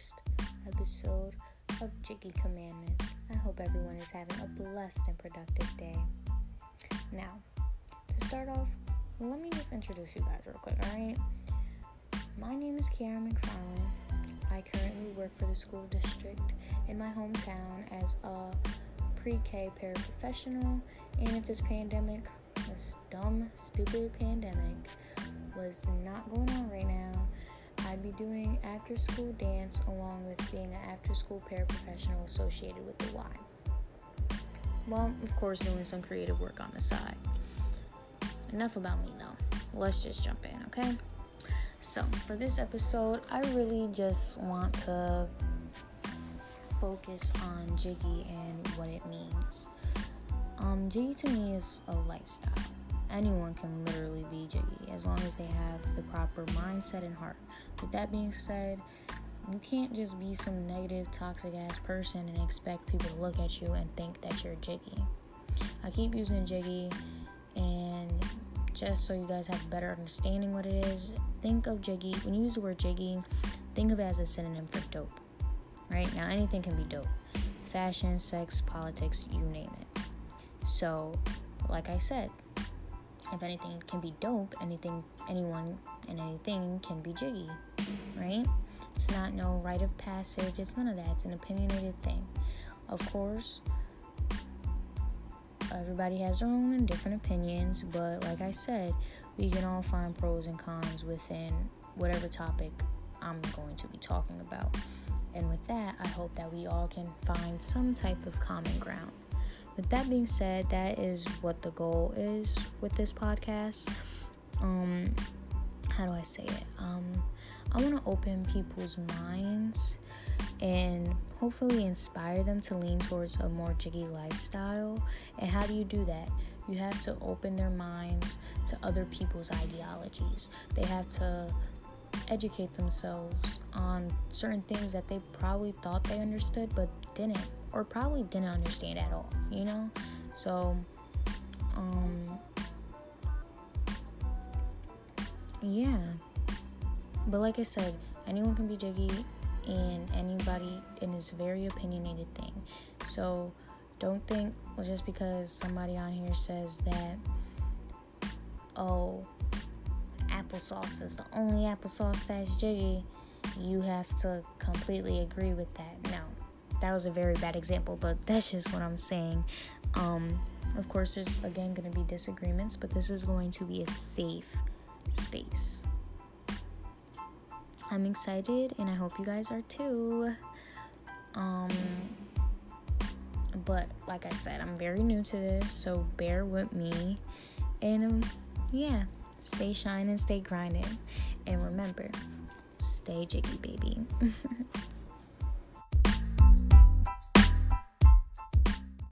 first episode of Jiggy Commandments. I hope everyone is having a blessed and productive day. Now, to start off, let me just introduce you guys real quick, alright? My name is Kiara McFarlane. I currently work for the school district in my hometown as a pre-K paraprofessional, and if this pandemic, this dumb, stupid pandemic, was not going on right now, I'd be doing after-school dance along with being an after-school paraprofessional associated with the Y. Well, of course, doing some creative work on the side. Enough about me, though. Let's just jump in, okay? So, for this episode, I really just want to focus on Jiggy and what it means. Jiggy to me is a lifestyle. Anyone can literally be Jiggy as long as they have the proper mindset and heart. With that being said, you can't just be some negative, toxic-ass person and expect people to look at you and think that you're Jiggy. I keep using Jiggy, and just so you guys have a better understanding what it is, think of Jiggy. When you use the word Jiggy, think of it as a synonym for dope. Right? Now, anything can be dope. Fashion, sex, politics, you name it. So, like I said, if anything can be dope, anyone and anything can be Jiggy, right? It's not no rite of passage. It's none of that. It's an opinionated thing. Of course, everybody has their own and different opinions, but like I said, we can all find pros and cons within whatever topic I'm going to be talking about. And with that, I hope that we all can find some type of common ground. With that being said, that is what the goal is with this podcast. How do I say it? I want to open people's minds and hopefully inspire them to lean towards a more Jiggy lifestyle. And how do you do that? You have to open their minds to other people's ideologies. They have to educate themselves on certain things that they probably thought they understood but didn't. Or probably didn't understand at all, you know? So, yeah. But like I said, anyone can be Jiggy, and anybody, and it's a very opinionated thing. So, don't think, well, just because somebody on here says that, oh, applesauce is the only applesauce that's Jiggy, you have to completely agree with that. No. That was a very bad example, but that's just what I'm saying. Of course, there's, again, going to be disagreements, but this is going to be a safe space. I'm excited, and I hope you guys are too. But, like I said, I'm very new to this, so bear with me. And, yeah, stay shining, stay grinding. And remember, stay Jiggy, baby.